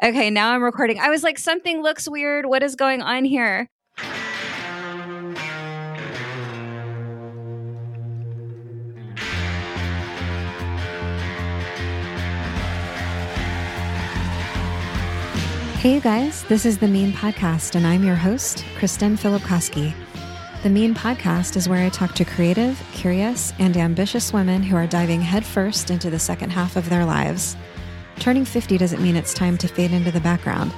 Okay, now I'm recording. I was like, something looks weird. What is going on here? Hey, you guys, this is The Mean Podcast, and I'm your host, Kristin Filipkoski. The Mean Podcast is where I talk to creative, curious, and ambitious women who are diving headfirst into the second half of their lives. Turning 50 doesn't mean it's time to fade into the background.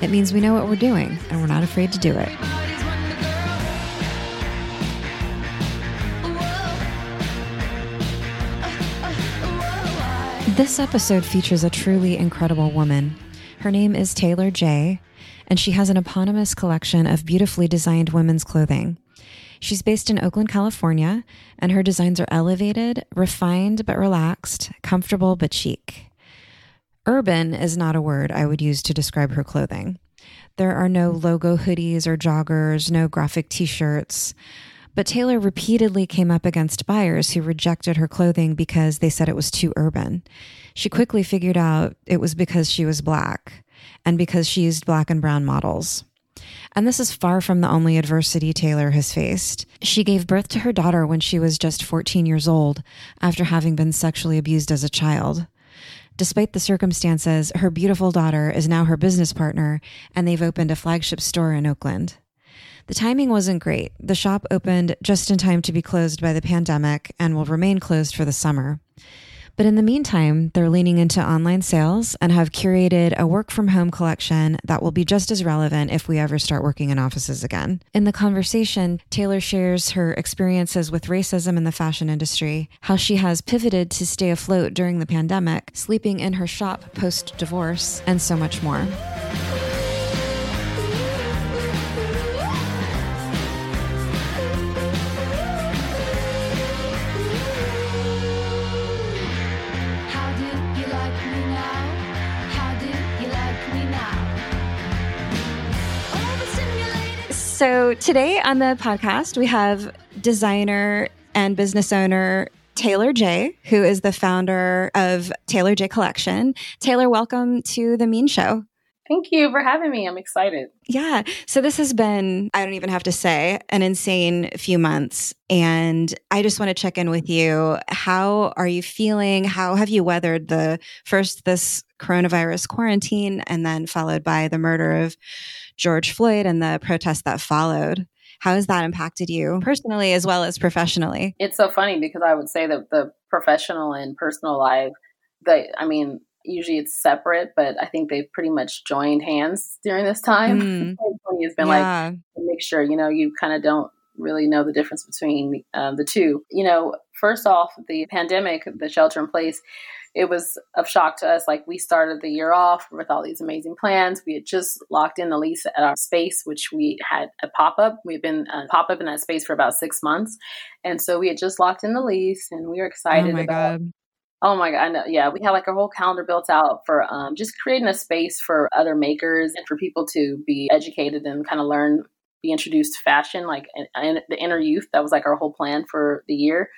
It means we know what we're doing, and we're not afraid to do it. This episode features a truly incredible woman. Her name is Taylor Jay, and she has an eponymous collection of beautifully designed women's clothing. She's based in Oakland, California, and her designs are elevated, refined but relaxed, comfortable but chic. Urban is not a word I would use to describe her clothing. There are no logo hoodies or joggers, no graphic t-shirts, but Taylor repeatedly came up against buyers who rejected her clothing because they said it was too urban. She quickly figured out it was because she was Black and because she used Black and brown models. And this is far from the only adversity Taylor has faced. She gave birth to her daughter when she was just 14 years old after having been sexually abused as a child. Despite the circumstances, her beautiful daughter is now her business partner, and they've opened a flagship store in Oakland. The timing wasn't great. The shop opened just in time to be closed by the pandemic and will remain closed for the summer. But in the meantime, they're leaning into online sales and have curated a work-from-home collection that will be just as relevant if we ever start working in offices again. In the conversation, Taylor shares her experiences with racism in the fashion industry, how she has pivoted to stay afloat during the pandemic, sleeping in her shop post-divorce, and so much more. So today on the podcast, we have designer and business owner Taylor Jay, who is the founder of Taylor Jay Collection. Taylor, welcome to The Mean Show. Thank you for having me. I'm excited. Yeah. So this has been, I don't even have to say, an insane few months. And I just want to check in with you. How are you feeling? How have you weathered this coronavirus quarantine and then followed by the murder of George Floyd and the protests that followed? How has that impacted you personally as well as professionally? It's so funny because I would say that the professional and personal life, usually it's separate, but I think they've pretty much joined hands during this time. It's been like a mixture, you kind of don't really know the difference between the two. First off, the pandemic, the shelter in place, it was of shock to us. Like, we started the year off with all these amazing plans. We had just locked in the lease at our space, which we had a pop-up. We've been a pop-up in that space for about 6 months. And so we had just locked in the lease and we were excited Oh my God. I know. Yeah. We had like a whole calendar built out for just creating a space for other makers and for people to be educated and kind of learn, be introduced to fashion, like and the inner youth. That was like our whole plan for the year,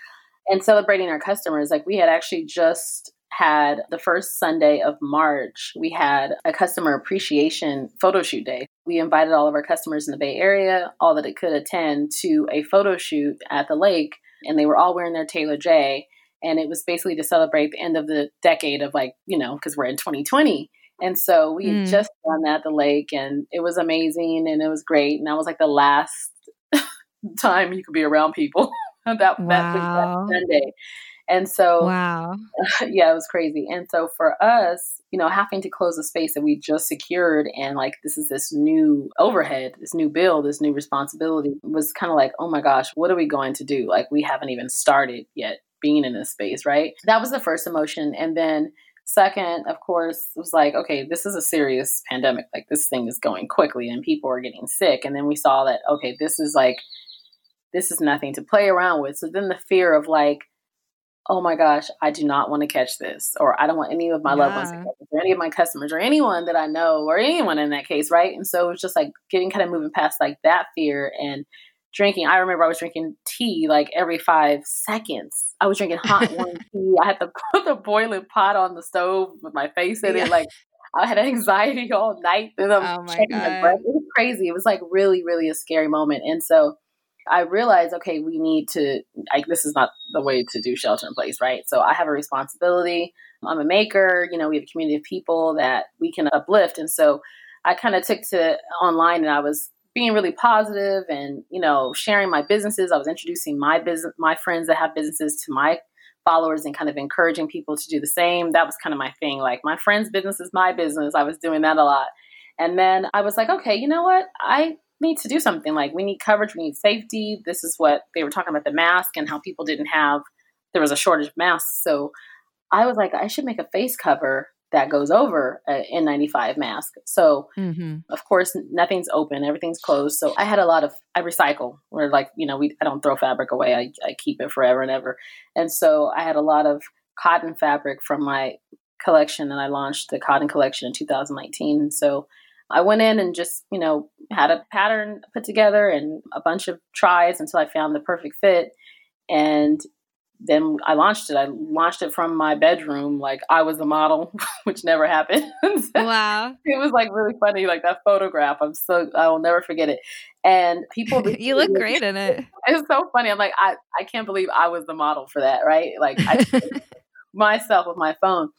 and celebrating our customers. Like, we had actually just had the first Sunday of March, we had a customer appreciation photo shoot day. We invited all of our customers in the Bay Area, all that it could attend, to a photo shoot at the lake, and they were all wearing their Taylor Jay. And it was basically to celebrate the end of the decade of because we're in 2020. And so we had just done that at the lake, and it was amazing and it was great. And that was like the last time you could be around people that Sunday. And so, it was crazy. And so for us, having to close a space that we just secured, and like, this new overhead, this new bill, this new responsibility, was kind of like, oh my gosh, what are we going to do? Like, we haven't even started yet being in this space, right? That was the first emotion. And then second, of course, it was like, okay, this is a serious pandemic. Like, this thing is going quickly and people are getting sick. And then we saw that, okay, this is nothing to play around with. So then the fear of like, oh my gosh, I do not want to catch this, or I don't want any of my loved ones to catch this, or any of my customers, or anyone that I know, or anyone in that case, right? And so it was just like getting kind of moving past like that fear and drinking. I remember I was drinking tea like every 5 seconds. I was drinking hot warm tea. I had to put the boiling pot on the stove with my face in it. Like, I had anxiety all night. And I'm checking my breath. It was crazy. It was like really, really a scary moment. And so I realized, okay, we need to, like, this is not the way to do shelter in place, right? So I have a responsibility. I'm a maker. You know, we have a community of people that we can uplift. And so I kind of took to online and I was being really positive and, you know, sharing my businesses. I was introducing my business, my friends that have businesses to my followers and kind of encouraging people to do the same. That was kind of my thing. Like, my friend's business is my business. I was doing that a lot. And then I was like, okay, you know what? I need to do something. Like, we need coverage. We need safety. This is what they were talking about, the mask and how people didn't have, there was a shortage of masks. So I was like, I should make a face cover that goes over an N95 mask. So of course, nothing's open, everything's closed. So I had a lot of, I recycle, where, like, you know, I don't throw fabric away. I keep it forever and ever. And so I had a lot of cotton fabric from my collection, and I launched the cotton collection in 2019. And so I went in and just, you know, had a pattern put together and a bunch of tries until I found the perfect fit. And then I launched it. I launched it from my bedroom. Like, I was the model, which never happened. Wow. It was like really funny. Like, that photograph, I will never forget it. And people, you look great in it. It's so funny. I'm like, I can't believe I was the model for that. Right. Like, I myself with my phone.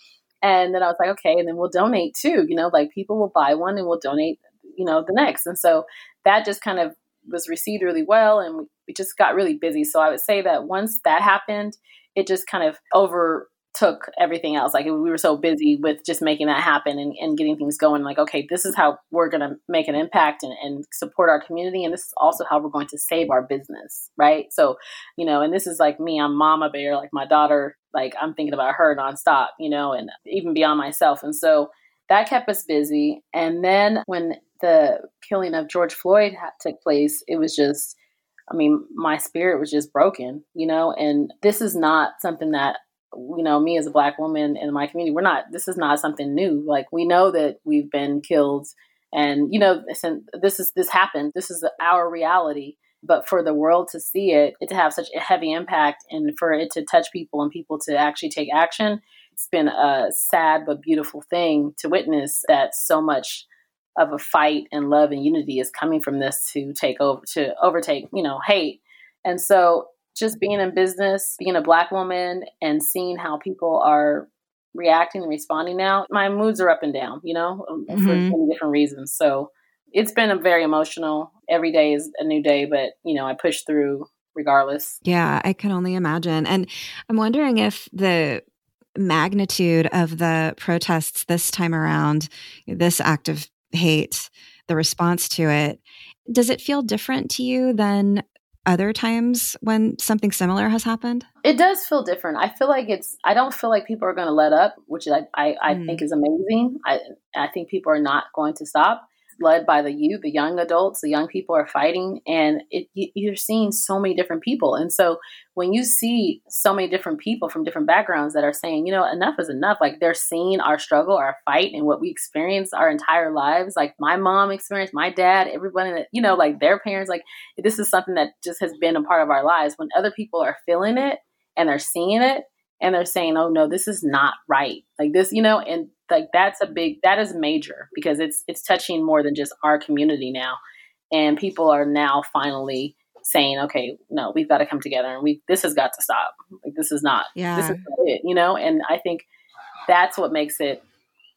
And then I was like, okay, and then we'll donate too, you know, like, people will buy one and we'll donate, you know, the next. And so that just kind of was received really well. And we just got really busy. So I would say that once that happened, it just kind of overtook everything else. Like, we were so busy with just making that happen and getting things going. Like, okay, this is how we're going to make an impact and support our community. And this is also how we're going to save our business. Right. So, you know, and this is like me, I'm mama bear, like my daughter, like I'm thinking about her nonstop, you know, and even beyond myself. And so that kept us busy. And then when the killing of George Floyd took place, it was just, I mean, my spirit was just broken, you know, and this is not something that, you know, me as a Black woman in my community, this is not something new. Like, we know that we've been killed and, you know, this happened. This is our reality. But for the world to see it to have such a heavy impact and for it to touch people and people to actually take action, it's been a sad but beautiful thing to witness, that so much of a fight and love and unity is coming from this to overtake, you know, hate. And so just being in business, being a Black woman and seeing how people are reacting and responding now, my moods are up and down, you know, for many different reasons. So it's been a very emotional. Every day is a new day, but, you know, I push through regardless. Yeah, I can only imagine. And I'm wondering if the magnitude of the protests this time around, this act of hate, the response to it, does it feel different to you than other times when something similar has happened? It does feel different. I feel like I don't feel like people are going to let up, which I think is amazing. I think people are not going to stop. Led by the young adults, the young people are fighting, and you're seeing so many different people. And so when you see so many different people from different backgrounds that are saying, you know, enough is enough, like they're seeing our struggle, our fight, and what we experienced our entire lives. Like my mom experienced, my dad, everybody that, you know, like their parents, like this is something that just has been a part of our lives. When other people are feeling it and they're seeing it and they're saying, oh no, this is not right. Like this, you know, and like that is major, because it's touching more than just our community now. And people are now finally saying, okay, no, we've got to come together and this has got to stop. Like this is not it, you know? And I think that's what makes it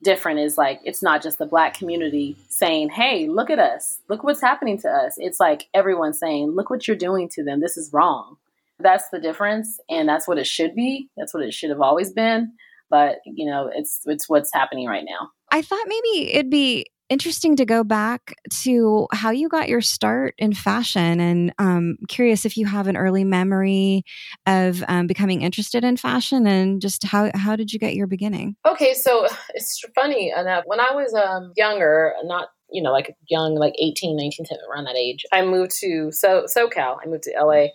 different, is like, it's not just the Black community saying, hey, look at us, look what's happening to us. It's like everyone saying, look what you're doing to them. This is wrong. That's the difference. And that's what it should be. That's what it should have always been. But, you know, it's what's happening right now. I thought maybe it'd be interesting to go back to how you got your start in fashion. And curious if you have an early memory of becoming interested in fashion, and just how did you get your beginning? Okay, so it's funny enough. When I was younger, not, you know, like young, like 18, 19, around that age, I moved to SoCal. I moved to LA.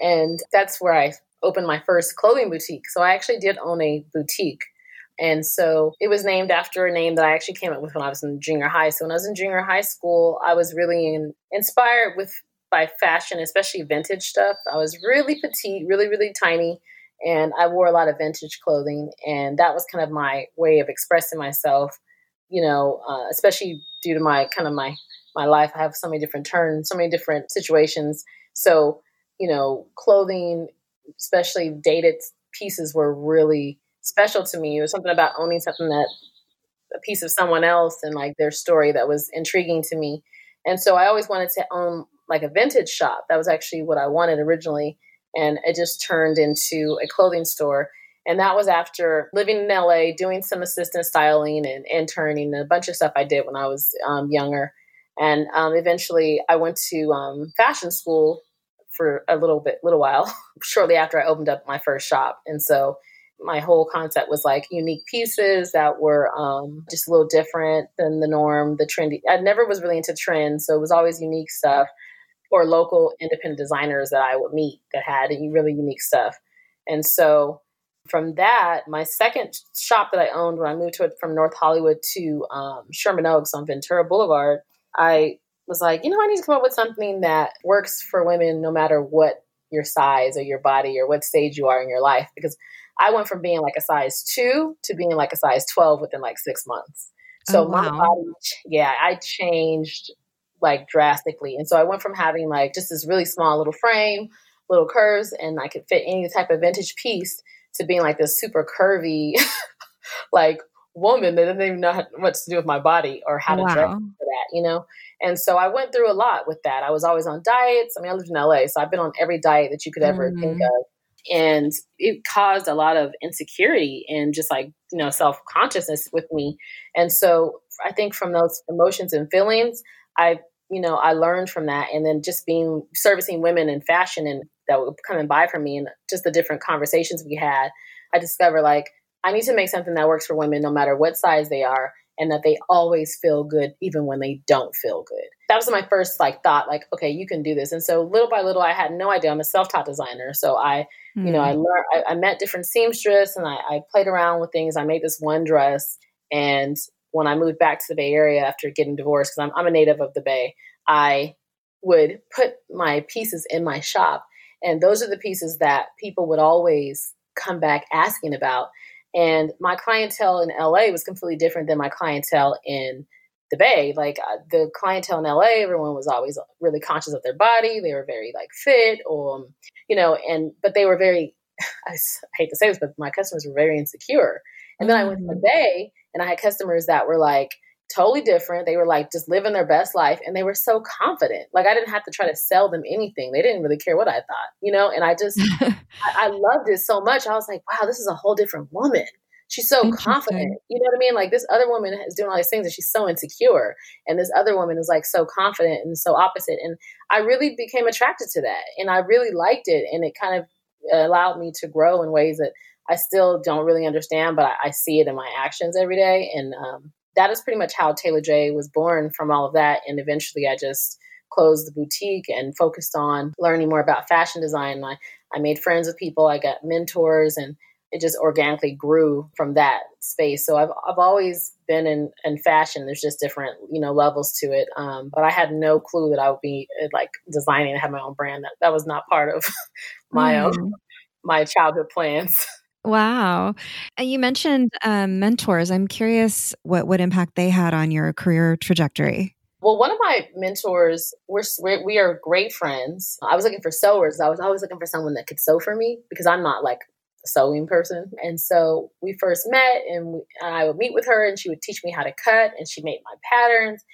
And that's where I opened my first clothing boutique. So I actually did own a boutique. And so it was named after a name that I actually came up with when I was in junior high. So when I was in junior high school, I was really inspired by fashion, especially vintage stuff. I was really petite, really, really tiny. And I wore a lot of vintage clothing. And that was kind of my way of expressing myself you know, especially due to my kind of my life, I have so many different turns, so many different situations. So, you know, clothing, especially dated pieces, were really special to me. It was something about owning something that a piece of someone else and like their story that was intriguing to me. And so I always wanted to own like a vintage shop. That was actually what I wanted originally. And it just turned into a clothing store. And that was after living in LA, doing some assistant styling and interning, and a bunch of stuff I did when I was younger. And eventually I went to fashion school for a little while, shortly after I opened up my first shop. And so my whole concept was like unique pieces that were just a little different than the norm, the trendy. I never was really into trends, so it was always unique stuff or local independent designers that I would meet that had really unique stuff. And so from that, my second shop that I owned when I moved to it from North Hollywood to Sherman Oaks on Ventura Boulevard, I was like, you know, I need to come up with something that works for women no matter what your size or your body or what stage you are in your life. Because I went from being like a size 2 to being like a size 12 within like 6 months. So my body, I changed like drastically. And so I went from having like just this really small little frame, little curves, and I could fit any type of vintage piece to being like this super curvy, like woman that didn't even know what to do with my body or how to dress for that, you know? And so I went through a lot with that. I was always on diets. I mean, I lived in LA, so I've been on every diet that you could ever think of. And it caused a lot of insecurity and just like, you know, self-consciousness with me. And so I think from those emotions and feelings, I learned from that. And then just servicing women in fashion and that would come and buy from me and just the different conversations we had, I discovered like, I need to make something that works for women no matter what size they are and that they always feel good, even when they don't feel good. That was my first like thought, like, okay, you can do this. And so little by little, I had no idea. I'm a self-taught designer. So I learned, I met different seamstresses and I played around with things. I made this one dress. And when I moved back to the Bay Area after getting divorced, because I'm a native of the Bay, I would put my pieces in my shop. And those are the pieces that people would always come back asking about. And my clientele in LA was completely different than my clientele in the Bay. Like the clientele in LA, everyone was always really conscious of their body. They were very like fit or, you know, but they were very, I hate to say this, but my customers were very insecure. And then I went to the Bay and I had customers that were like totally different. They were like just living their best life. And they were so confident. Like I didn't have to try to sell them anything. They didn't really care what I thought, you know? And I just, I loved it so much. I was like, wow, this is a whole different woman. She's so confident. You know what I mean? Like this other woman is doing all these things and she's so insecure. And this other woman is like so confident and so opposite. And I really became attracted to that. And I really liked it. And it kind of allowed me to grow in ways that I still don't really understand, but I see it in my actions every day. And, that is pretty much how Taylor Jay was born from all of that. And eventually I just closed the boutique and focused on learning more about fashion design. And I made friends with people. I got mentors and it just organically grew from that space. So I've always been in fashion. There's just different, you know, levels to it. But I had no clue that I would be like designing and have my own brand. That was not part of my own, my childhood plans. Wow. And you mentioned mentors. I'm curious what impact they had on your career trajectory. Well, one of my mentors, we are great friends. I was looking for sewers. I was always looking for someone that could sew for me because I'm not like a sewing person. And so we first met and I would meet with her and she would teach me how to cut and she made my patterns.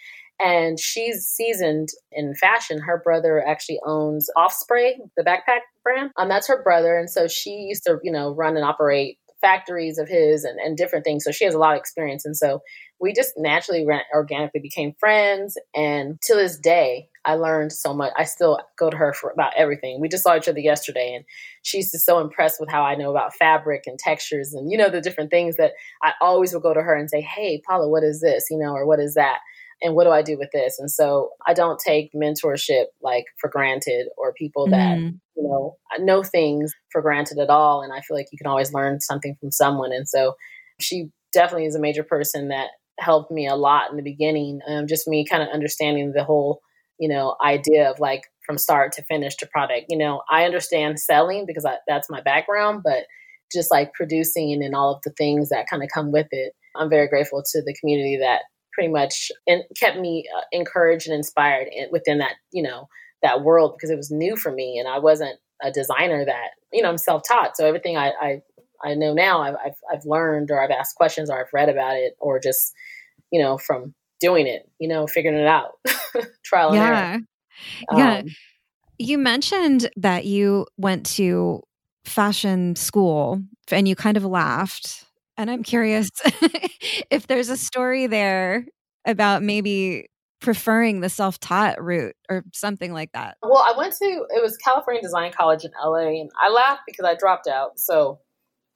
And she's seasoned in fashion. Her brother actually owns Offspray, the backpack brand. That's her brother. And so she used to, you know, run and operate factories of his and different things. So she has a lot of experience. And so we just naturally organically became friends. And to this day, I learned so much. I still go to her for about everything. We just saw each other yesterday and she's just so impressed with how I know about fabric and textures and, you know, the different things that I always will go to her and say, hey, Paula, what is this? You know, or what is that? And what do I do with this? And so I don't take mentorship like for granted or people that, you know things for granted at all. And I feel like you can always learn something from someone. And so she definitely is a major person that helped me a lot in the beginning. Just me kind of understanding the whole, you know, idea of like from start to finish to product. You know, I understand selling because that's my background, but just like producing and all of the things that kind of come with it. I'm very grateful to the community that pretty much kept me encouraged and inspired within that, you know, that world, because it was new for me. And I wasn't a designer that, you know, I'm self-taught. So everything I know now I've learned, or I've asked questions, or I've read about it, or just, you know, from doing it, you know, figuring it out, trial and error. Yeah. You mentioned that you went to fashion school and you kind of laughed. And I'm curious if there's a story there about maybe preferring the self-taught route or something like that. Well, I went to, it was California Design College in LA, and I laughed because I dropped out. So,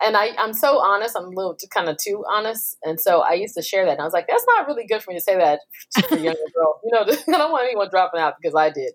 and I'm so honest, I'm a little kind of too honest. And so I used to share that. And I was like, that's not really good for me to say that to a younger girl. You know, I don't want anyone dropping out because I did.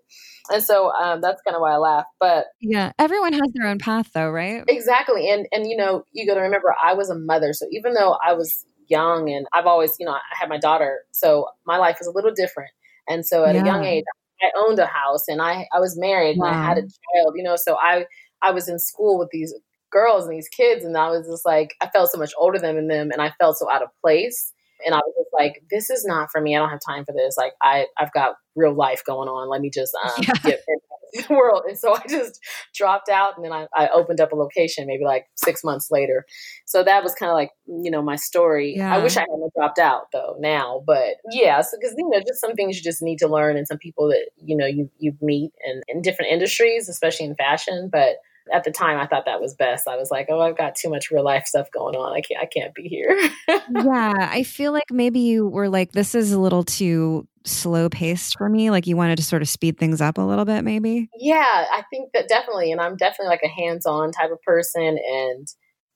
And so that's kind of why I laugh. But yeah, everyone has their own path though, right? Exactly. And you know, you got to remember, I was a mother. So even though I was young and I've always, you know, I had my daughter, so my life was a little different. And so at a young age, I owned a house, and I was married, and I had a child, you know, so I was in school with these girls and these kids. And I was just like, I felt so much older than them. And I felt so out of place. And I was just like, this is not for me. I don't have time for this. Like I've got real life going on. Let me just get into the world. And so I just dropped out, and then I opened up a location maybe like 6 months later. So that was kind of like, you know, my story. Yeah. I wish I hadn't dropped out though now, but yeah. So, cause you know, just some things you just need to learn, and some people that, you know, you meet in different industries, especially in fashion. But at the time, I thought that was best. I was like, oh, I've got too much real life stuff going on. I can't be here. Yeah. I feel like maybe you were like, this is a little too slow paced for me. Like you wanted to sort of speed things up a little bit, maybe. Yeah, I think that definitely. And I'm definitely like a hands-on type of person. And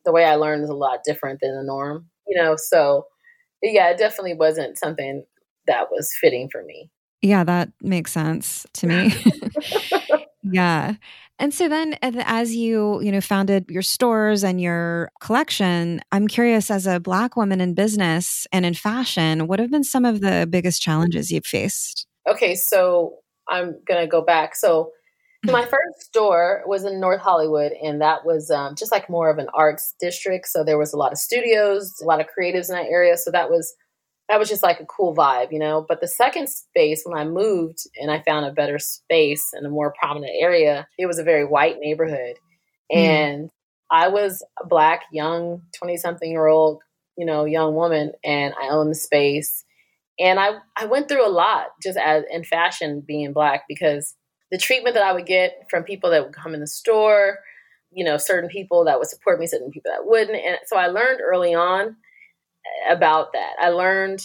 the way I learn is a lot different than the norm, you know? So yeah, it definitely wasn't something that was fitting for me. Yeah. That makes sense to me. Yeah. And so then as you know, founded your stores and your collection, I'm curious, as a Black woman in business and in fashion, what have been some of the biggest challenges you've faced? Okay. So I'm going to go back. So my first store was in North Hollywood, and that was just like more of an arts district. So there was a lot of studios, a lot of creatives in that area. So that was just like a cool vibe, you know. But the second space, when I moved and I found a better space in a more prominent area, it was a very white neighborhood. And I was a Black, young, 20-something-year-old, you know, young woman, and I owned the space. And I went through a lot just as in fashion, being Black, because the treatment that I would get from people that would come in the store, you know, certain people that would support me, certain people that wouldn't. And so I learned early on about that. I learned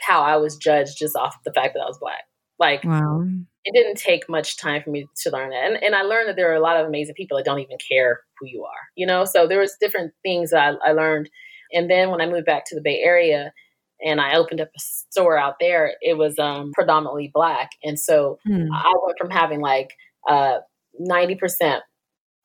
how I was judged just off the fact that I was Black. Like, wow. It didn't take much time for me to learn that. And I learned that there are a lot of amazing people that don't even care who you are, you know? So there was different things that I learned. And then when I moved back to the Bay Area and I opened up a store out there, it was predominantly Black. And so I went from having like 90%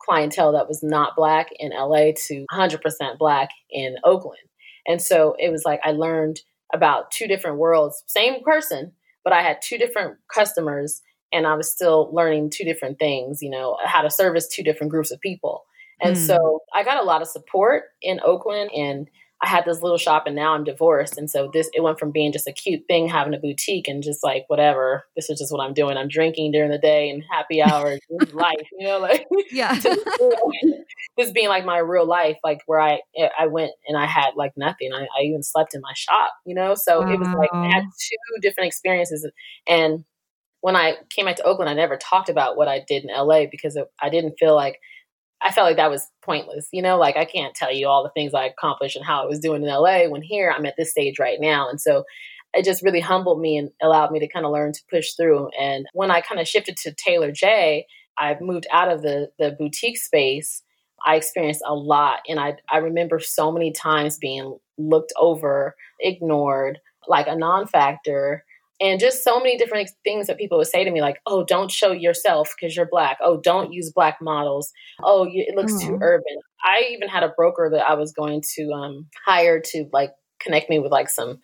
clientele that was not Black in LA to 100% Black in Oakland. And so it was like I learned about two different worlds, same person, but I had two different customers, and I was still learning two different things, you know, how to service two different groups of people. And so I got a lot of support in Oakland, and I had this little shop, and now I'm divorced. And so it went from being just a cute thing, having a boutique and just like, whatever, this is just what I'm doing. I'm drinking during the day and happy hours, life, you know, like, yeah. This being like my real life, like where I went and I had like nothing. I even slept in my shop, you know? So It was like, I had two different experiences. And when I came back to Oakland, I never talked about what I did in LA because I didn't feel like, I felt like that was pointless, you know, like I can't tell you all the things I accomplished and how I was doing in LA when here I'm at this stage right now. And so it just really humbled me and allowed me to kind of learn to push through. And when I kind of shifted to Taylor Jay, I moved out of the boutique space. I experienced a lot. And I remember so many times being looked over, ignored, like a non-factor. And just so many different things that people would say to me, like, oh, don't show yourself because you're Black. Oh, don't use Black models. Oh, it looks too urban. I even had a broker that I was going to hire to like connect me with like some,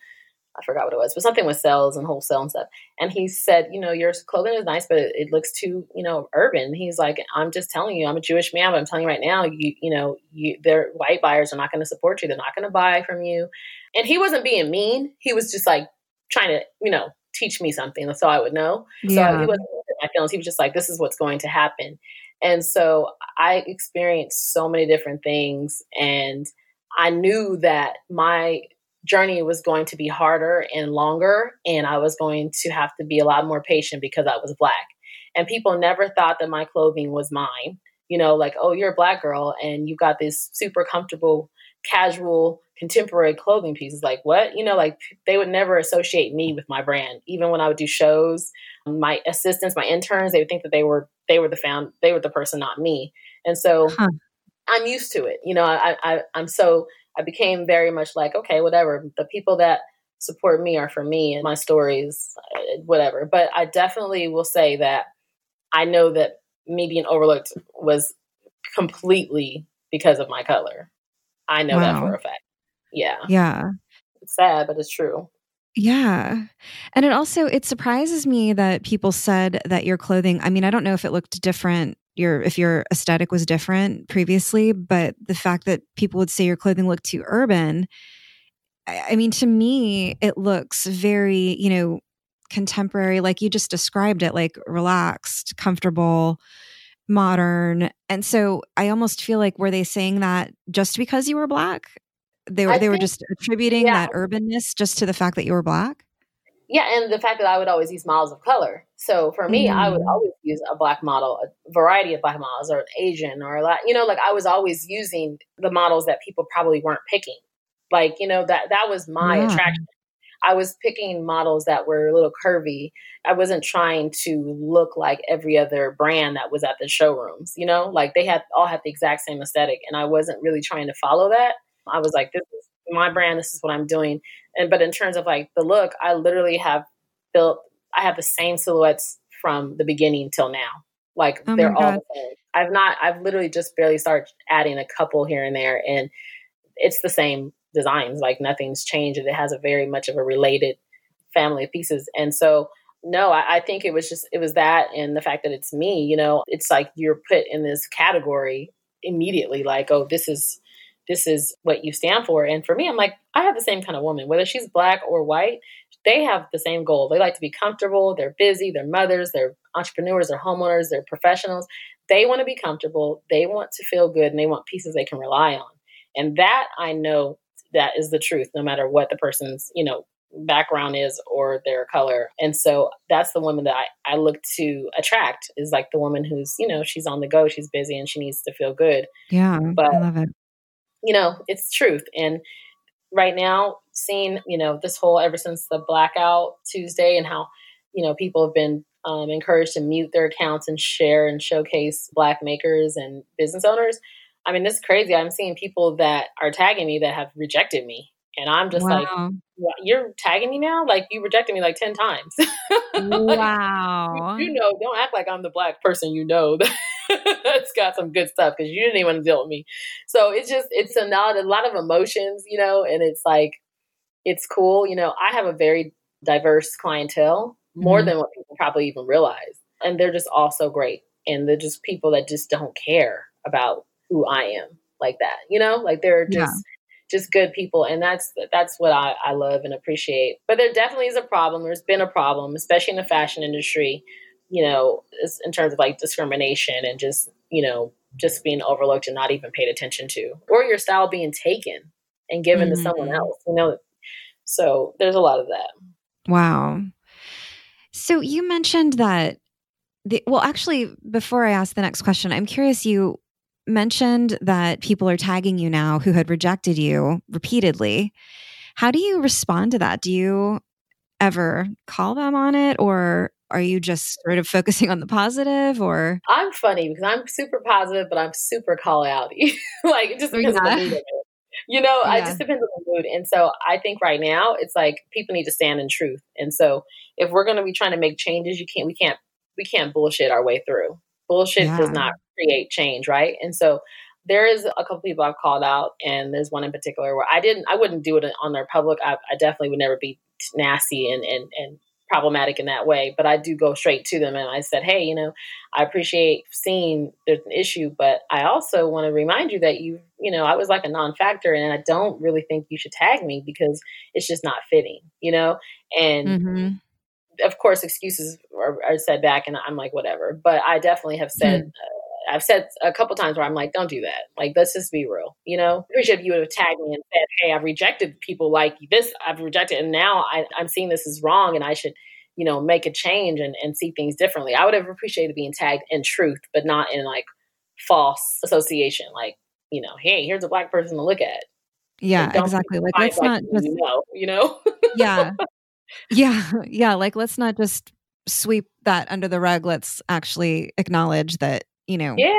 I forgot what it was, but something with sales and wholesale and stuff. And he said, you know, your clothing is nice, but it looks too, you know, urban. He's like, I'm just telling you, I'm a Jewish man, but I'm telling you right now, you know, they're white buyers are not going to support you. They're not going to buy from you. And he wasn't being mean. He was just like trying to, you know, teach me something. That's all I would know. Yeah. So he wasn't looking at my feelings. He was just like, this is what's going to happen. And so I experienced so many different things. And I knew that my journey was going to be harder and longer. And I was going to have to be a lot more patient because I was Black. And people never thought that my clothing was mine. You know, like, oh, you're a Black girl and you got this super comfortable, casual, contemporary clothing pieces. Like, what? You know, like they would never associate me with my brand. Even when I would do shows, my assistants, my interns, they would think that they were the person, not me. And so I'm used to it. You know, I became very much like, okay, whatever. The people that support me are for me and my stories, whatever. But I definitely will say that I know that me being overlooked was completely because of my color. I know that for a fact. Yeah. Yeah. It's sad, but it's true. Yeah. And it surprises me that people said that your clothing, I mean, I don't know if it looked different, if your aesthetic was different previously, but the fact that people would say your clothing looked too urban, I mean, to me, it looks very, you know, contemporary, like you just described it, like relaxed, comfortable, modern. And so I almost feel like, were they saying that just because you were Black? They were just attributing that urbanness just to the fact that you were Black? Yeah. And the fact that I would always use models of color. So for me, I would always use a Black model, a variety of Black models, or an Asian, or a lot, you know, like I was always using the models that people probably weren't picking. Like, you know, that was my attraction. I was picking models that were a little curvy. I wasn't trying to look like every other brand that was at the showrooms, you know, like they all had the exact same aesthetic. And I wasn't really trying to follow that. I was like, this is my brand. This is what I'm doing. But in terms of like the look, I literally have the same silhouettes from the beginning till now. Like they're all the same. I've literally just barely started adding a couple here and there, and it's the same designs, like nothing's changed. And it has a very much of a related family of pieces. And so, no, I think it was that. And the fact that it's me, you know, it's like you're put in this category immediately, like, oh, this is what you stand for. And for me, I'm like, I have the same kind of woman, whether she's Black or white, they have the same goal. They like to be comfortable. They're busy. They're mothers. They're entrepreneurs. They're homeowners. They're professionals. They want to be comfortable. They want to feel good, and they want pieces they can rely on. And that, I know that is the truth, no matter what the person's, you know, background is or their color. And so that's the woman that I look to attract, is like the woman who's, you know, she's on the go, she's busy, and she needs to feel good. Yeah. But I love it. You know, it's truth. And right now, seeing, you know, this whole, ever since the Blackout Tuesday, and how, you know, people have been encouraged to mute their accounts and share and showcase Black makers and business owners. I mean, this is crazy. I'm seeing people that are tagging me that have rejected me. And I'm just like, you're tagging me now? Like, you rejected me like 10 times. Wow. You know, don't act like I'm the Black person, you know, that's got some good stuff, because you didn't even want to deal with me. So it's a lot of emotions, you know, and it's like, it's cool. You know, I have a very diverse clientele, more than what people probably even realize. And they're just all so great. And they're just people that just don't care about who I am like that, you know, like they're just good people. And that's what I love and appreciate. But there definitely is a problem. There's been a problem, especially in the fashion industry, you know, in terms of like discrimination and just, you know, just being overlooked and not even paid attention to, or your style being taken and given to someone else, you know? So there's a lot of that. Wow. So you mentioned that actually, before I ask the next question, I'm curious, you mentioned that people are tagging you now who had rejected you repeatedly. How do you respond to that? Do you ever call them on it, or are you just sort of focusing on the positive? Or I'm funny because I'm super positive, but I'm super call outy. Like, it just depends on the mood. You know, it just depends on the mood. And so I think right now it's like people need to stand in truth. And so if we're going to be trying to make changes, we can't bullshit our way through. Bullshit does not create change, right? And so there is a couple people I've called out, and there's one in particular where I wouldn't do it on their public. I definitely would never be nasty and problematic in that way, but I do go straight to them. And I said, hey, you know, I appreciate seeing there's an issue, but I also want to remind you that you know, I was like a non-factor, and I don't really think you should tag me because it's just not fitting, you know? And of course, excuses are said back, and I'm like, whatever. But I definitely have said, I've said a couple times where I'm like, don't do that. Like, let's just be real, you know? I appreciate if you would have tagged me and said, hey, I've rejected people like this. I've rejected, and now I'm seeing this is wrong, and I should, you know, make a change and see things differently. I would have appreciated being tagged in truth, but not in like false association. Like, you know, hey, here's a Black person to look at. Yeah, like, exactly. Like, let's not just, you know? Yeah. Yeah. Yeah. Like, let's not just sweep that under the rug. Let's actually acknowledge that, you know. Yeah.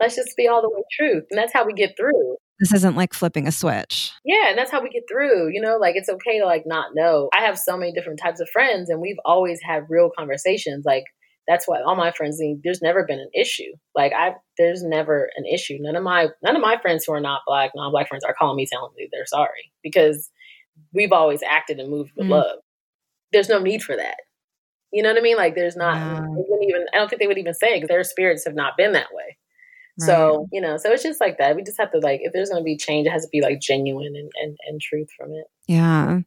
Let's just be all the way truth. And that's how we get through. This isn't like flipping a switch. Yeah. And that's how we get through, you know, like, it's okay to like not know. I have so many different types of friends, and we've always had real conversations. Like, that's why all my friends, there's never been an issue. Like, there's never an issue. None of my friends who are not Black, non-Black friends are calling me telling me they're sorry, because we've always acted and moved with love. There's no need for that. You know what I mean? Like, there's not, I don't think they would even say it, because their spirits have not been that way. Right. So, you know, so it's just like that. We just have to, like, if there's going to be change, it has to be like genuine and truth from it. Yeah.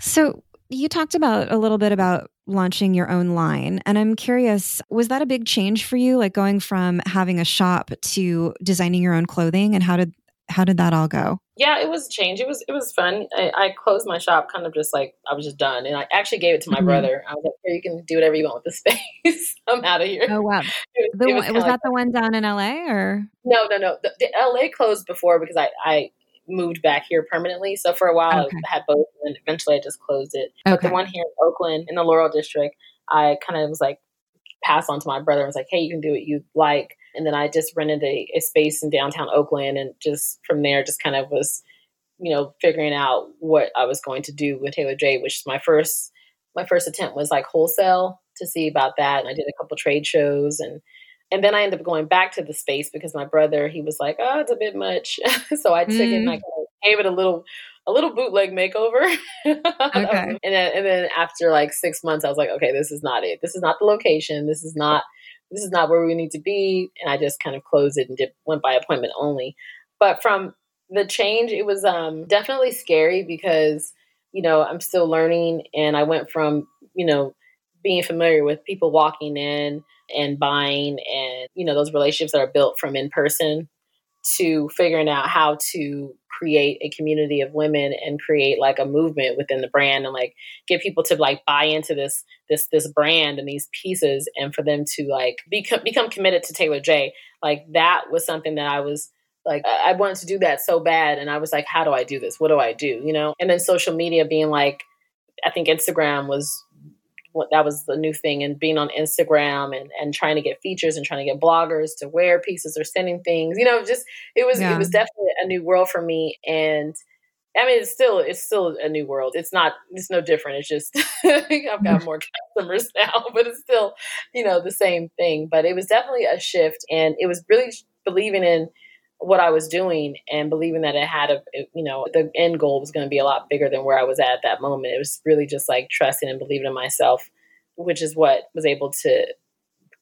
So you talked about a little bit about launching your own line. And I'm curious, was that a big change for you? Like, going from having a shop to designing your own clothing, and how did that all go? Yeah, it was a change. It was fun. I closed my shop kind of just like, I was just done. And I actually gave it to my brother. I was like, here, you can do whatever you want with the space. I'm out of here. Oh, wow. Was that the one down in LA, or? No. The LA closed before, because I moved back here permanently. So for a while, okay, I had both, and eventually I just closed it. Okay. But the one here in Oakland in the Laurel District, I kind of was like, pass on to my brother. I was like, hey, you can do what you like. And then I just rented a space in downtown Oakland, and just from there, just kind of was, you know, figuring out what I was going to do with Taylor Jay, which my first attempt was like wholesale, to see about that. And I did a couple trade shows, and then I ended up going back to the space because my brother, he was like, oh, it's a bit much. So I took it and I gave it a little bootleg makeover. Okay. And then after like 6 months, I was like, okay, this is not it. This is not the location. This is not where we need to be. And I just kind of closed it and went by appointment only. But from the change, it was definitely scary, because, you know, I'm still learning. And I went from, you know, being familiar with people walking in and buying, and, you know, those relationships that are built from in person, to figuring out how to create a community of women and create like a movement within the brand, and like get people to like buy into this brand and these pieces, and for them to like become committed to Taylor Jay. Like, that was something that I was like, I wanted to do that so bad. And I was like, how do I do this? What do I do? You know? And then social media being like, I think Instagram was that was the new thing, and being on Instagram and trying to get features and trying to get bloggers to wear pieces or sending things, you know, just, it was definitely a new world for me. And I mean, it's still a new world. It's no different. It's just, I've got more customers now, but it's still, you know, the same thing. But it was definitely a shift, and it was really believing in what I was doing, and believing that it had you know, the end goal was going to be a lot bigger than where I was at that moment. It was really just like trusting and believing in myself, which is what was able to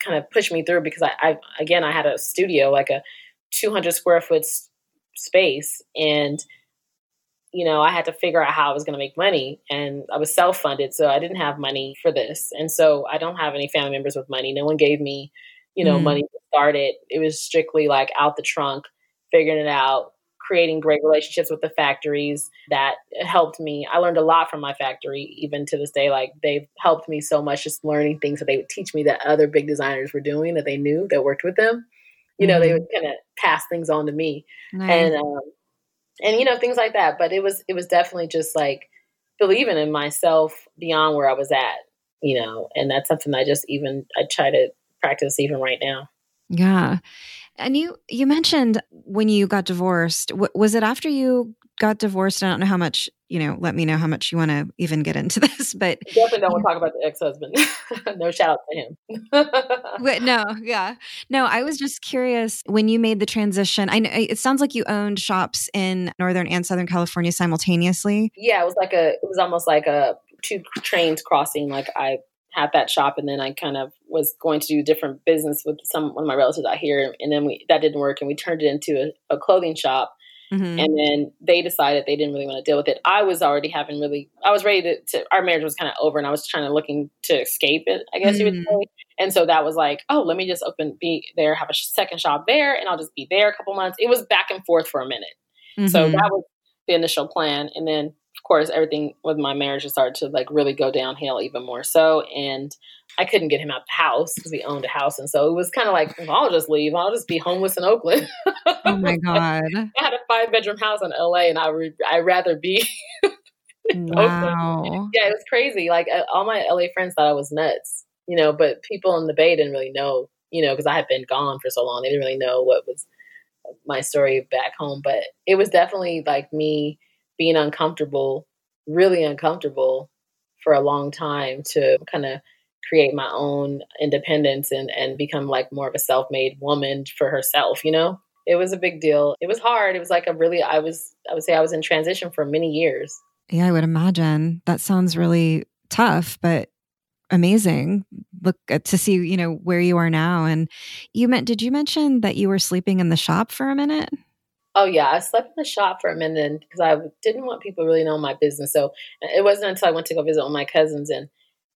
kind of push me through, because I had a studio, like a 200 square foot space, and, you know, I had to figure out how I was going to make money, and I was self-funded. So I didn't have money for this. And so I don't have any family members with money. No one gave me, you know, money to start it. It was strictly like out the trunk, figuring it out, creating great relationships with the factories that helped me. I learned a lot from my factory, even to this day. Like, they've helped me so much, just learning things that they would teach me that other big designers were doing, that they knew, that worked with them. You know, they would kind of pass things on to me. Nice. And, you know, things like that. But it was definitely just like believing in myself beyond where I was at, you know, and that's something that I try to practice even right now. Yeah. And you mentioned when you got divorced, was it after you got divorced? I don't know how much, you know, let me know how much you want to even get into this, but I definitely don't want to talk about the ex-husband. No shout out to him. But no. Yeah. No, I was just curious when you made the transition. I know it sounds like you owned shops in Northern and Southern California simultaneously. Yeah. It was almost like a two trains crossing. Like I had that shop and then I kind of was going to do different business with one of my relatives out here. And then that didn't work and we turned it into a clothing shop. Mm-hmm. And then they decided they didn't really want to deal with it. I was already I was ready our marriage was kind of over and I was looking to escape it, I guess you would say. And so that was like, oh, let me just have a second shop there and I'll just be there a couple months. It was back and forth for a minute. Mm-hmm. So that was the initial plan. And then of course, everything with my marriage just started to like really go downhill even more so. And I couldn't get him out of the house because we owned a house. And so it was kind of like, well, I'll just leave. I'll just be homeless in Oakland. Oh my God. I had a 5-bedroom house in LA and I'd rather be in Oakland. Yeah, it was crazy. Like all my LA friends thought I was nuts, but people in the Bay didn't really know, because I had been gone for so long. They didn't really know what was my story back home, but it was definitely like me being really uncomfortable for a long time to kind of create my own independence and become like more of a self-made woman for herself. It was a big deal. It was hard. It was like I was in transition for many years. Yeah, I would imagine that sounds really tough, but amazing. Look to see, where you are now. And did you mention that you were sleeping in the shop for a minute? Oh yeah, I slept in the shop for a minute because I didn't want people to really know my business. So it wasn't until I went to go visit all my cousins and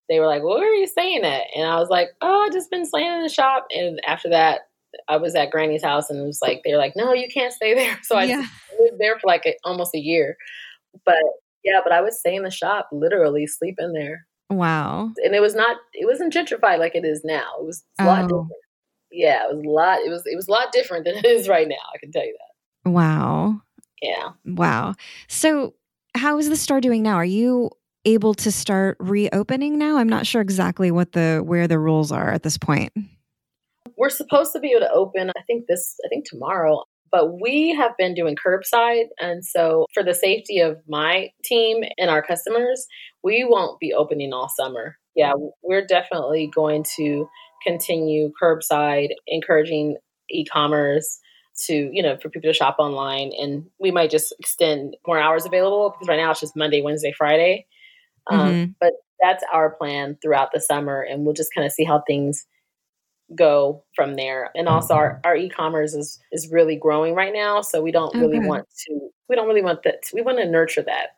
they were like, well, where are you staying at? And I was like, oh, I just been staying in the shop. And after that, I was at Granny's house and it was like, they were like, no, you can't stay there. So I lived there for like almost a year. But I would stay in the shop, literally sleep in there. Wow. And it wasn't gentrified like it is now. It was a lot different. Yeah, it was a lot different than it is right now. I can tell you that. Wow. Yeah. Wow. So how is the store doing now? Are you able to start reopening now? I'm not sure exactly where the rules are at this point. We're supposed to be able to open, I think tomorrow, but we have been doing curbside. And so for the safety of my team and our customers, we won't be opening all summer. Yeah. We're definitely going to continue curbside, encouraging e-commerce, for people to shop online, and we might just extend more hours available because right now it's just Monday, Wednesday, Friday. But that's our plan throughout the summer, and we'll just kind of see how things go from there. And also, our e-commerce is really growing right now, so we don't really want to. We don't really want that. We want to nurture that.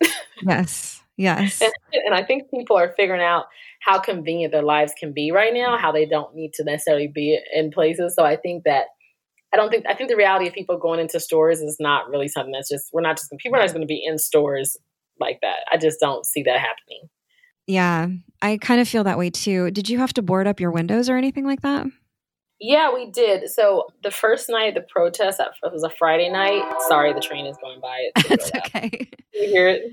Yes. And I think people are figuring out how convenient their lives can be right now, how they don't need to necessarily be in places. So I think that. I think the reality of people going into stores is not really something people are not just going to be in stores like that. I just don't see that happening. Yeah. I kind of feel that way too. Did you have to board up your windows or anything like that? Yeah, we did. So the first night of the protest, it was a Friday night. Sorry, the train is going by. That's okay. Did you hear it?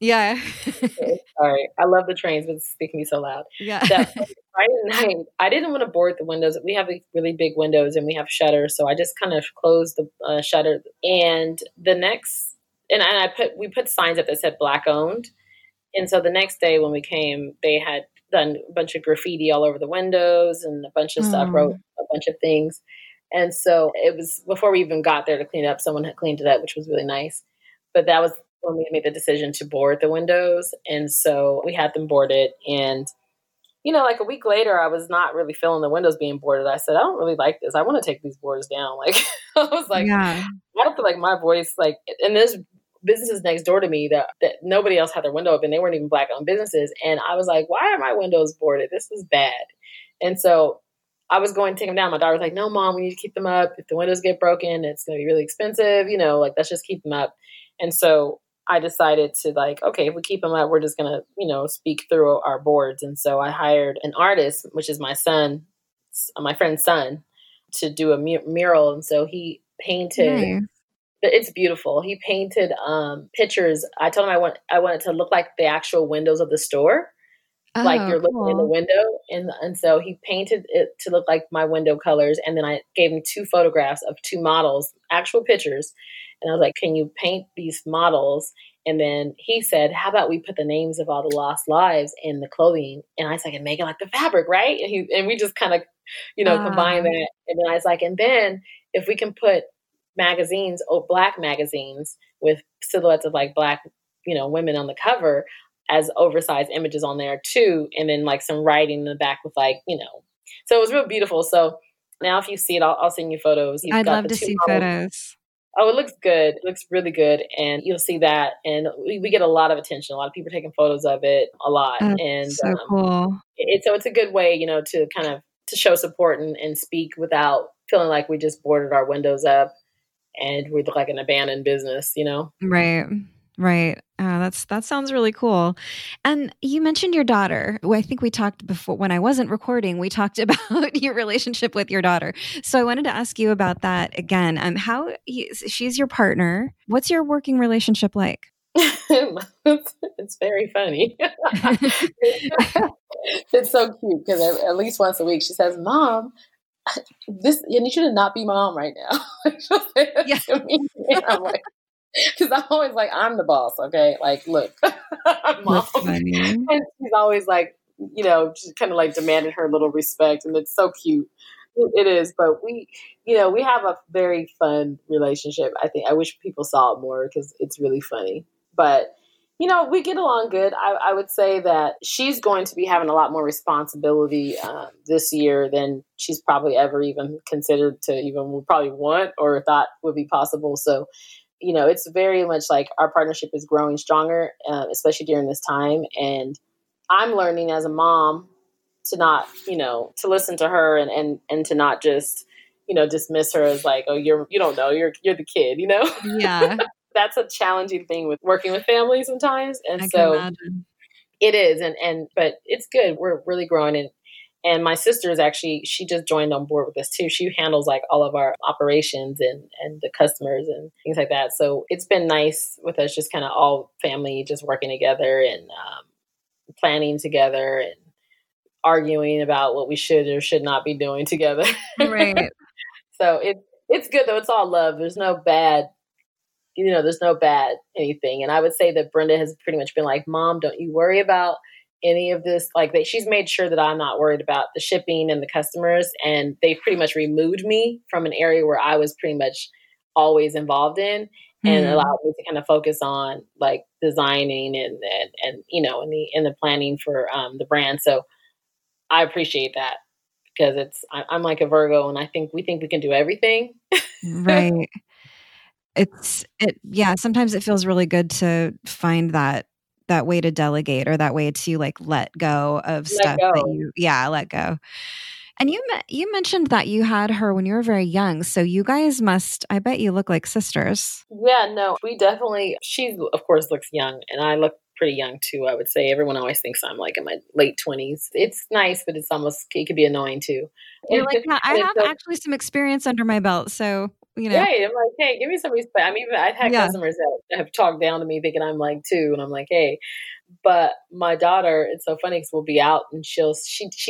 Yeah. Sorry. I love the trains, but it's speaking me so loud. Yeah. That Friday night, I didn't want to board the windows. We have really big windows and we have shutters. So I just kind of closed the shutter. And we put signs up that said Black owned. And so the next day when we came, they had done a bunch of graffiti all over the windows and a bunch of stuff, wrote a bunch of things. And so it was before we even got there to clean it up, someone had cleaned it up, which was really nice. But that was when we made the decision to board the windows. And so we had them boarded. And, like a week later, I was not really feeling the windows being boarded. I said, I don't really like this. I want to take these boards down. Like, I was like, yeah. I don't feel like my voice, like, and there's businesses next door to me that nobody else had their window open. They weren't even Black owned businesses. And I was like, why are my windows boarded? This is bad. And so I was going to take them down. My daughter was like, no, Mom, we need to keep them up. If the windows get broken, it's going to be really expensive. Let's just keep them up. And so I decided to if we keep them up, we're just going to, speak through our boards. And so I hired an artist, which is my friend's son, to do a mural. And so he painted, It's beautiful. He painted pictures. I told him I want it to look like the actual windows of the store. Looking in the window. And so he painted it to look like my window colors. And then I gave him 2 photographs of 2 models, actual pictures. And I was like, can you paint these models? And then he said, how about we put the names of all the lost lives in the clothing? And I was like, and make it like the fabric, right? And we just kind of, combine that. And then I was like, and then if we can put Black magazines with silhouettes of Black, women on the cover, as oversized images on there too. And then like some writing in the back with like, you know, so it was real beautiful. So now if you see it, I'll send you photos. I'd love to see photos. Oh, it looks good. It looks really good. And you'll see that. And we get a lot of attention. A lot of people are taking photos of it a lot. That's and so cool. So it's a good way, you know, to kind of to show support and speak without feeling like we just boarded our windows up and we look like an abandoned business, you know? Right. Right. That sounds really cool. And you mentioned your daughter. I think we talked before when I wasn't recording, we talked about your relationship with your daughter. So I wanted to ask you about that again. She's your partner. What's your working relationship like? It's very funny. It's so cute because at least once a week she says, Mom, I need you to not be mom right now. She'll say that to me. And I'm like, because I'm always like, I'm the boss, okay? Like, look, Mom. And she's always like, you know, she kind of like demanded her little respect, and it's so cute. It is, but we, you know, we have a very fun relationship. I think I wish people saw it more because it's really funny. But, you know, we get along good. I would say that she's going to be having a lot more responsibility this year than she's probably ever even considered to even would probably want or thought would be possible. So, you know, it's very much like our partnership is growing stronger, especially during this time. And I'm learning as a mom to not, you know, to listen to her and to not just, you know, dismiss her as like, oh, you don't know, you're the kid, you know? Yeah. That's a challenging thing with working with family sometimes. And I so can imagine. It is. And, but it's good. We're really growing and my sister is actually, she just joined on board with us too. She handles like all of our operations and the customers and things like that. So it's been nice with us, just kind of all family, just working together and planning together and arguing about what we should or should not be doing together. Right. So it's good though. It's all love. There's no bad, you know, there's no bad anything. And I would say that Brenda has pretty much been like, Mom, don't you worry about any of this, like that she's made sure that I'm not worried about the shipping and the customers, and they pretty much removed me from an area where I was pretty much always involved in and allowed me to kind of focus on like designing and you know, in the planning for the brand. So I appreciate that because I'm like a Virgo and we think we can do everything. Right. Sometimes it feels really good to find that way to delegate or that way to like let go of stuff. Let go. And you mentioned that you had her when you were very young. So you guys I bet you look like sisters. Yeah, no, we definitely, she of course looks young and I look pretty young too. I would say everyone always thinks I'm like in my late 20s. It's nice, but it could be annoying too. You're like, no, I have actually some experience under my belt. So, you know, right. I'm like, hey, give me some respect. I mean, I've had customers that have talked down to me thinking I'm like two, and I'm like, hey. But my daughter, it's so funny because we'll be out and she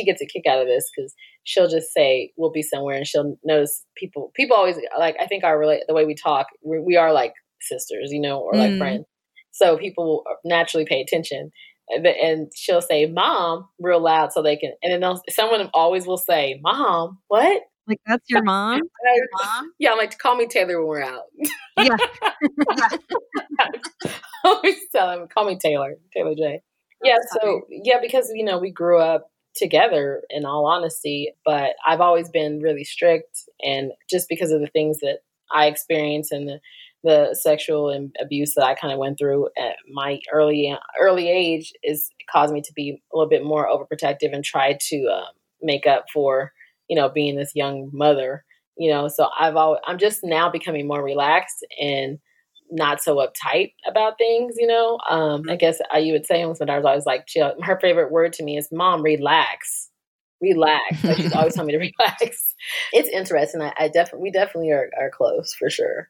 gets a kick out of this because she'll just say we'll be somewhere and she'll notice people always like, I think the way we talk, we are like sisters, you know, or like friends. So people naturally pay attention. And she'll say, Mom, real loud so they can, and then someone always will say, Mom, what? Like, that's your mom? Yeah, I'm like, call me Taylor when we're out. Yeah. I always tell him, call me Taylor Jay. Yeah, so, yeah, because, you know, we grew up together in all honesty, but I've always been really strict. And just because of the things that I experienced and the sexual abuse that I kind of went through at my early age is caused me to be a little bit more overprotective and try to make up for, you know, being this young mother, you know, so I'm just now becoming more relaxed and not so uptight about things, you know. I guess you would say once my daughter's always like, chill. Her favorite word to me is, Mom, relax. Like she's always telling me to relax. It's interesting. We definitely are close for sure.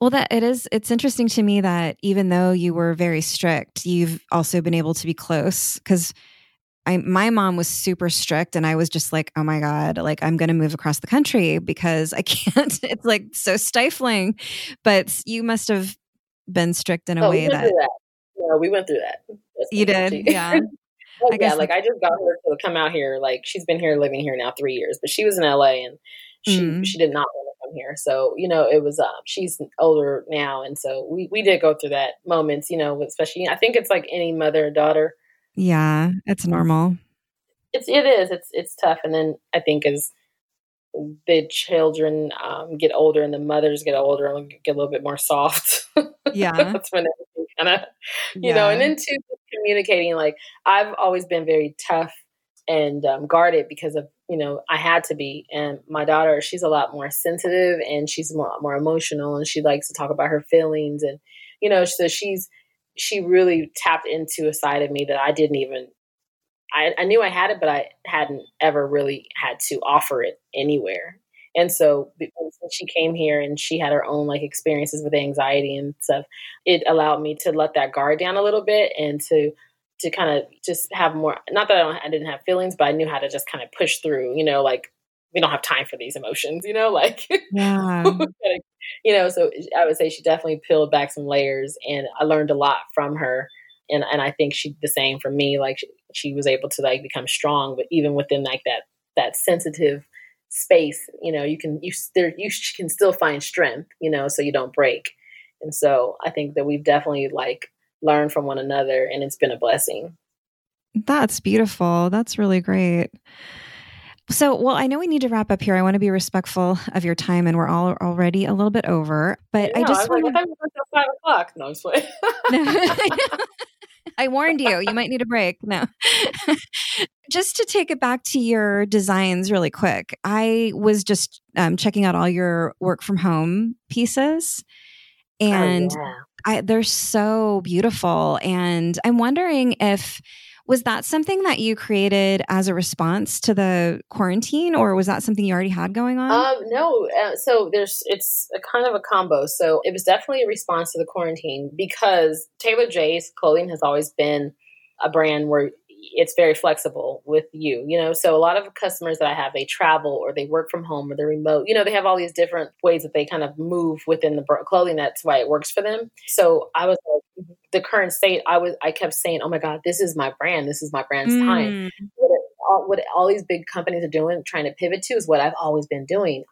Well, it's interesting to me that even though you were very strict, you've also been able to be close because my mom was super strict and I was just like, oh my God, like I'm going to move across the country because I can't, it's like so stifling, but you must have been strict in a way that. Yeah, we went through that. You did. Yeah. I guess like I just got her to come out here. Like she's been living here now 3 years, but she was in LA and she did not want to from here. So, you know, it was, she's older now. And so we did go through that moments, you know, especially, I think it's like any mother or daughter. Yeah, it's normal. It's tough. And then I think as the children get older and the mothers get older and get a little bit more soft. Yeah. That's when everything kind of, you know, and then too, communicating, like I've always been very tough and guarded because of, you know, I had to be. And my daughter, she's a lot more sensitive and she's more emotional and she likes to talk about her feelings. And, you know, so she really tapped into a side of me that I didn't even, I knew I had it, but I hadn't ever really had to offer it anywhere. And so she came here and she had her own like experiences with anxiety and stuff. It allowed me to let that guard down a little bit and to kind of just have more, not that I didn't have feelings, but I knew how to just kind of push through, you know, like we don't have time for these emotions, you know, like, yeah. You know, so I would say she definitely peeled back some layers and I learned a lot from her. And I think she, the same for me, like she was able to like become strong, but even within like that sensitive space, you know, you can still find strength, you know, so you don't break. And so I think that we've definitely like learned from one another and it's been a blessing. That's beautiful. That's really great. So, well, I know we need to wrap up here. I want to be respectful of your time and we're all already a little bit over, but yeah, I was like, 5 o'clock. No, I'm just playing. I warned you, you might need a break. No. Just to take it back to your designs really quick. I was just checking out all your work from home pieces and they're so beautiful. And I'm wondering if, was that something that you created as a response to the quarantine or was that something you already had going on? No. So it's a kind of a combo. So it was definitely a response to the quarantine because Taylor Jay's clothing has always been a brand where it's very flexible with you know, so a lot of customers that I have, they travel or they work from home or they're remote, you know, they have all these different ways that they kind of move within the clothing. That's why it works for them. So I was like, the current state, I kept saying, oh my God, this is my brand. This is my brand's time. What all these big companies are doing, trying to pivot to is what I've always been doing.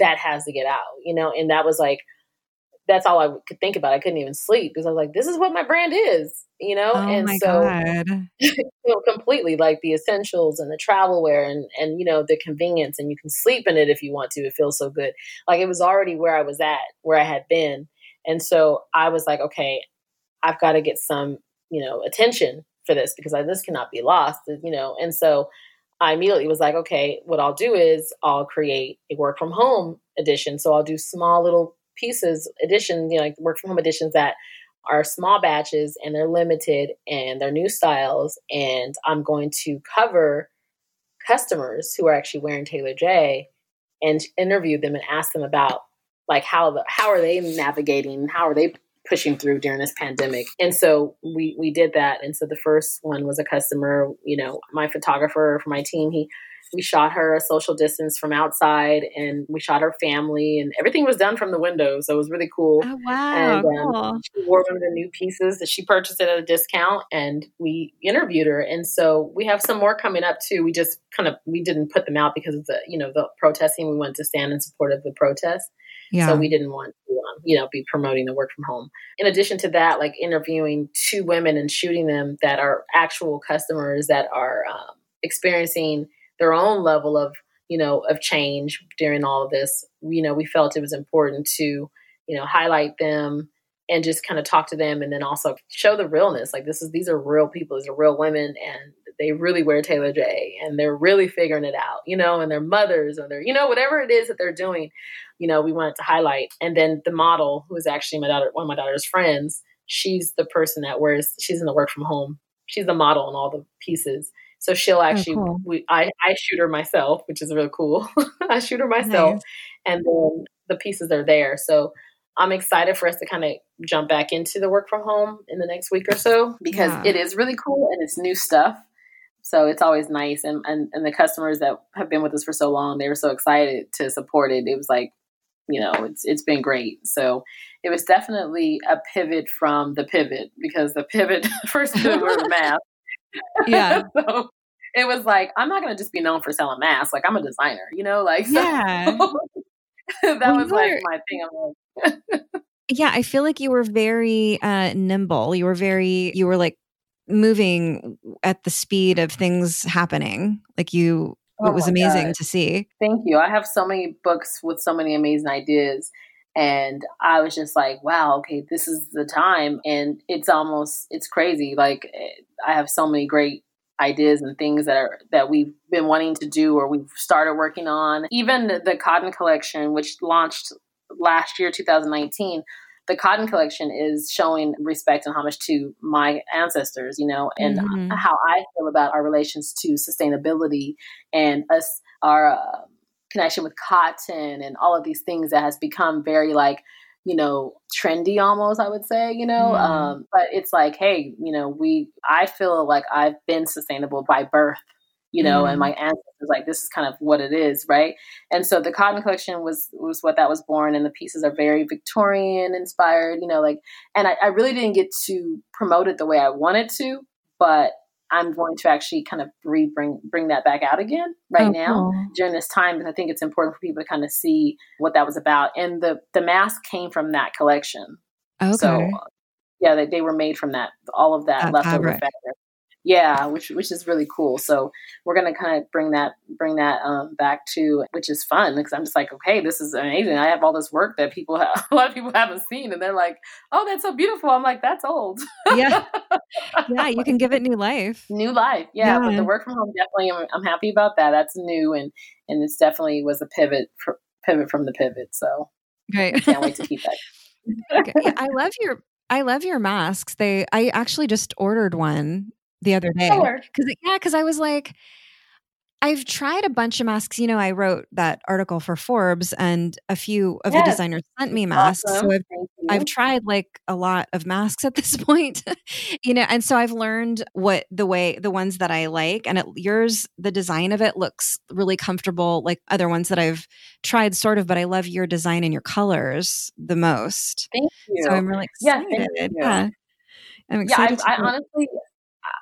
That has to get out, you know? And that was like, that's all I could think about. I couldn't even sleep because I was like, this is what my brand is, you know? Oh and so you know, completely like the essentials and the travel wear and, you know, the convenience and you can sleep in it if you want to, it feels so good. Like it was already where I was at, where I had been. And so I was like, okay, I've got to get some, you know, attention for this because this cannot be lost, you know? And so I immediately was like, okay, what I'll do is I'll create a work from home edition. So I'll do small little pieces edition, you know, like work from home editions that are small batches and they're limited and they're new styles. And I'm going to cover customers who are actually wearing Taylor Jay and interview them and ask them about like how are they navigating? How are they pushing through during this pandemic? And so we did that. And so the first one was a customer, you know, my photographer for my team, we shot her a social distance from outside and we shot her family and everything was done from the window. So it was really cool. Oh, wow. And cool. She wore one of the new pieces that she purchased at a discount and we interviewed her. And so we have some more coming up too. We just we didn't put them out because of the, you know, the protesting. We went to stand in support of the protest. Yeah. So we didn't want to, you know, be promoting the work from home. In addition to that, like interviewing two women and shooting them that are actual customers that are experiencing their own level of, you know, of change during all of this, you know, we felt it was important to, you know, highlight them and just kind of talk to them and then also show the realness. Like these are real people, these are real women and they really wear Taylor Jay and they're really figuring it out, you know, and their mothers or their, you know, whatever it is that they're doing, you know, we wanted to highlight. And then the model who is actually my daughter, one of my daughter's friends, she's the person that she's in the work from home. She's the model in all the pieces. So she'll actually, I shoot her myself, which is really cool. I shoot her myself and then the pieces are there. So I'm excited for us to kind of jump back into the work from home in the next week or so, because it is really cool and it's new stuff. So it's always nice. And the customers that have been with us for so long, they were so excited to support it. It was like, you know, it's been great. So it was definitely a pivot from the pivot because first pivot were masks. Yeah. So it was like, I'm not going to just be known for selling masks. Like I'm a designer, you know, like, so That was like my thing. I'm like, yeah, I feel like you were very nimble. You were like moving at the speed of things happening. Like you, it was amazing to see. Thank you. I have so many books with so many amazing ideas. And I was just like, wow, okay, this is the time. And it's crazy. Like I have so many great ideas and things that we've been wanting to do or we've started working on. Even the Cotton Collection, which launched last year, 2019, the Cotton Collection is showing respect and homage to my ancestors, you know, and how I feel about our relations to sustainability and our connection with cotton and all of these things that has become very like, you know, trendy almost, I would say, you know, but it's like, hey, you know, I feel like I've been sustainable by birth, you know, and my ancestors, like, this is kind of what it is. Right. And so the Cotton Collection was what that was born. And the pieces are very Victorian inspired, you know, like, and I really didn't get to promote it the way I wanted to, but I'm going to actually kind of bring that back out again now during this time. Because I think it's important for people to kind of see what that was about. And the mask came from that collection. Okay. So yeah, they were made from that, all of that leftover fabric. Yeah. Which is really cool. So we're going to kind of bring that back to, which is fun because I'm just like, okay, this is amazing. I have all this work that a lot of people haven't seen. And they're like, oh, that's so beautiful. I'm like, that's old. Yeah. Yeah. You can give it new life. New life. Yeah. But the work from home, definitely. I'm happy about that. That's new. And it's definitely was a pivot from the pivot. So I can't wait to keep that. Okay. Yeah, I love your masks. I actually just ordered one the other day. Because I was like, I've tried a bunch of masks. You know, I wrote that article for Forbes and a few of the designers sent me masks. Awesome. So I've tried like a lot of masks at this point, you know, and so I've learned the ones that I like, and yours, the design of it looks really comfortable, like other ones that I've tried sort of, but I love your design and your colors the most. Thank you. So I'm really excited. Yeah, thank you. Yeah. I'm excited. Yeah, I honestly...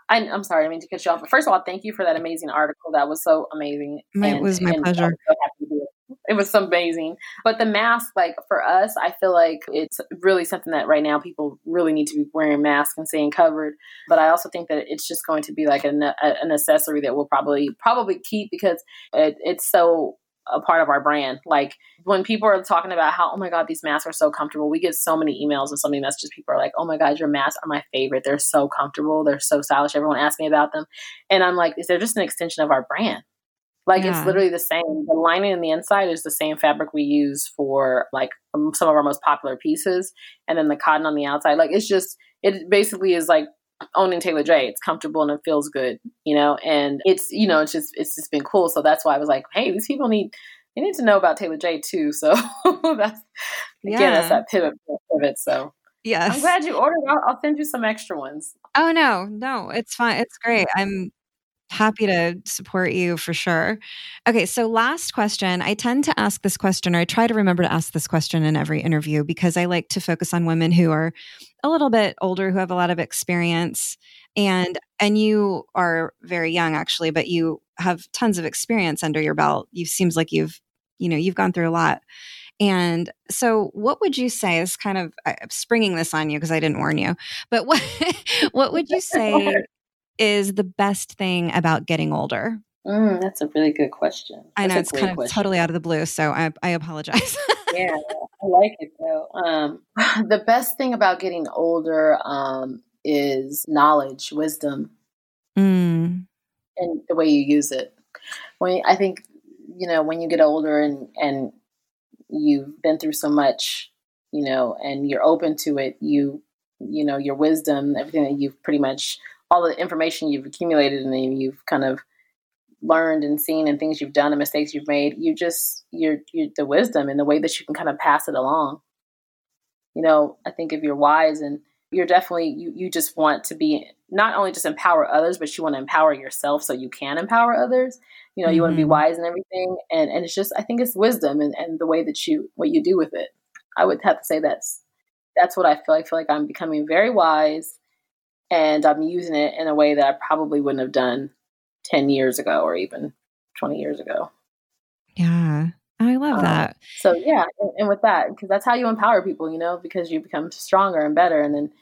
I'm sorry, I mean to cut you off. But first of all, thank you for that amazing article. That was so amazing. It was my pleasure. I was so happy to do it. It was so amazing. But the mask, like for us, I feel like it's really something that right now people really need to be wearing masks and staying covered. But I also think that it's just going to be like an accessory that we'll probably keep because it's so a part of our brand. Like when people are talking about how, oh my God, these masks are so comfortable. We get so many emails and so many messages. People are like, oh my God, your masks are my favorite. They're so comfortable. They're so stylish. Everyone asks me about them. And I'm like, is there just an extension of our brand? Like it's literally the same. The lining on the inside is the same fabric we use for like some of our most popular pieces. And then the cotton on the outside, like it basically is like owning Taylor Jay. It's comfortable and it feels good, you know, and it's, you know, it's just been cool. So that's why I was like, hey, these people need to know about Taylor Jay too. So that's that pivot. So yes, I'm glad you ordered. I'll send you some extra ones. Oh no, it's fine. It's great. I'm happy to support you for sure. Okay. So last question, I tend to ask this question, or I try to remember to ask this question in every interview because I like to focus on women who are a little bit older, who have a lot of experience, and you are very young actually, but you have tons of experience under your belt. You seems like you've gone through a lot. And so what would you say is kind of, I'm springing this on you because I didn't warn you, but what would you say is the best thing about getting older? That's a really good question. I know it's kind of totally out of the blue, so I apologize. Yeah, I like it though. The best thing about getting older is knowledge, wisdom, and the way you use it. I think, you know, when you get older and you've been through so much, you know, and you're open to it, you know, your wisdom, everything that you've pretty much, all the information you've accumulated and you've kind of learned and seen and things you've done and mistakes you've made, you're the wisdom and the way that you can kind of pass it along. You know, I think if you're wise and you're definitely, you just want to be, not only just empower others, but you want to empower yourself so you can empower others. You know, you want to be wise in everything. And it's just, I think it's wisdom and the way that what you do with it. I would have to say that's what I feel. I feel like I'm becoming very wise and I'm using it in a way that I probably wouldn't have done 10 years ago or even 20 years ago. Yeah. I love that. So yeah. And with that, because that's how you empower people, you know, because you become stronger and better, and then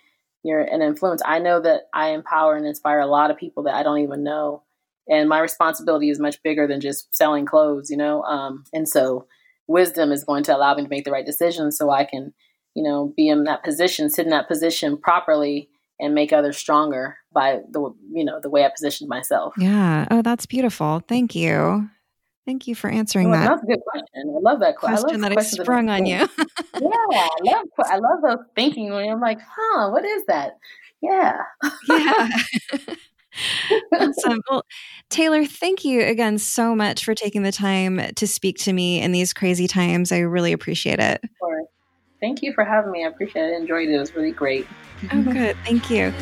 you're an influence. I know that I empower and inspire a lot of people that I don't even know. And my responsibility is much bigger than just selling clothes, you know? And so wisdom is going to allow me to make the right decisions so I can, you know, be in that position, sit in that position properly, and make others stronger by the way I positioned myself. Yeah. Oh, that's beautiful. Thank you. Thank you for answering that. That's a good question. I love that question. That sprung on you. I love those thinking when I'm like, huh, what is that? Yeah. Yeah. Awesome. Well, Taylor, thank you again so much for taking the time to speak to me in these crazy times. I really appreciate it. Sure. Thank you for having me. I appreciate it. I enjoyed it. It was really great. Oh, good. Thank you.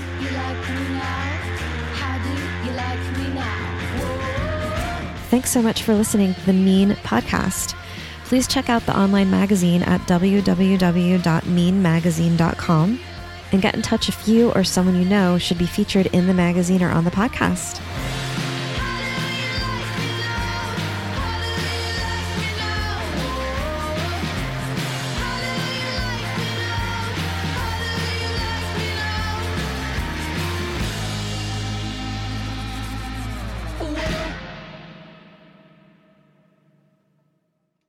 Thanks so much for listening to The Mean Podcast. Please check out the online magazine at www.meanmagazine.com and get in touch if you or someone you know should be featured in the magazine or on the podcast.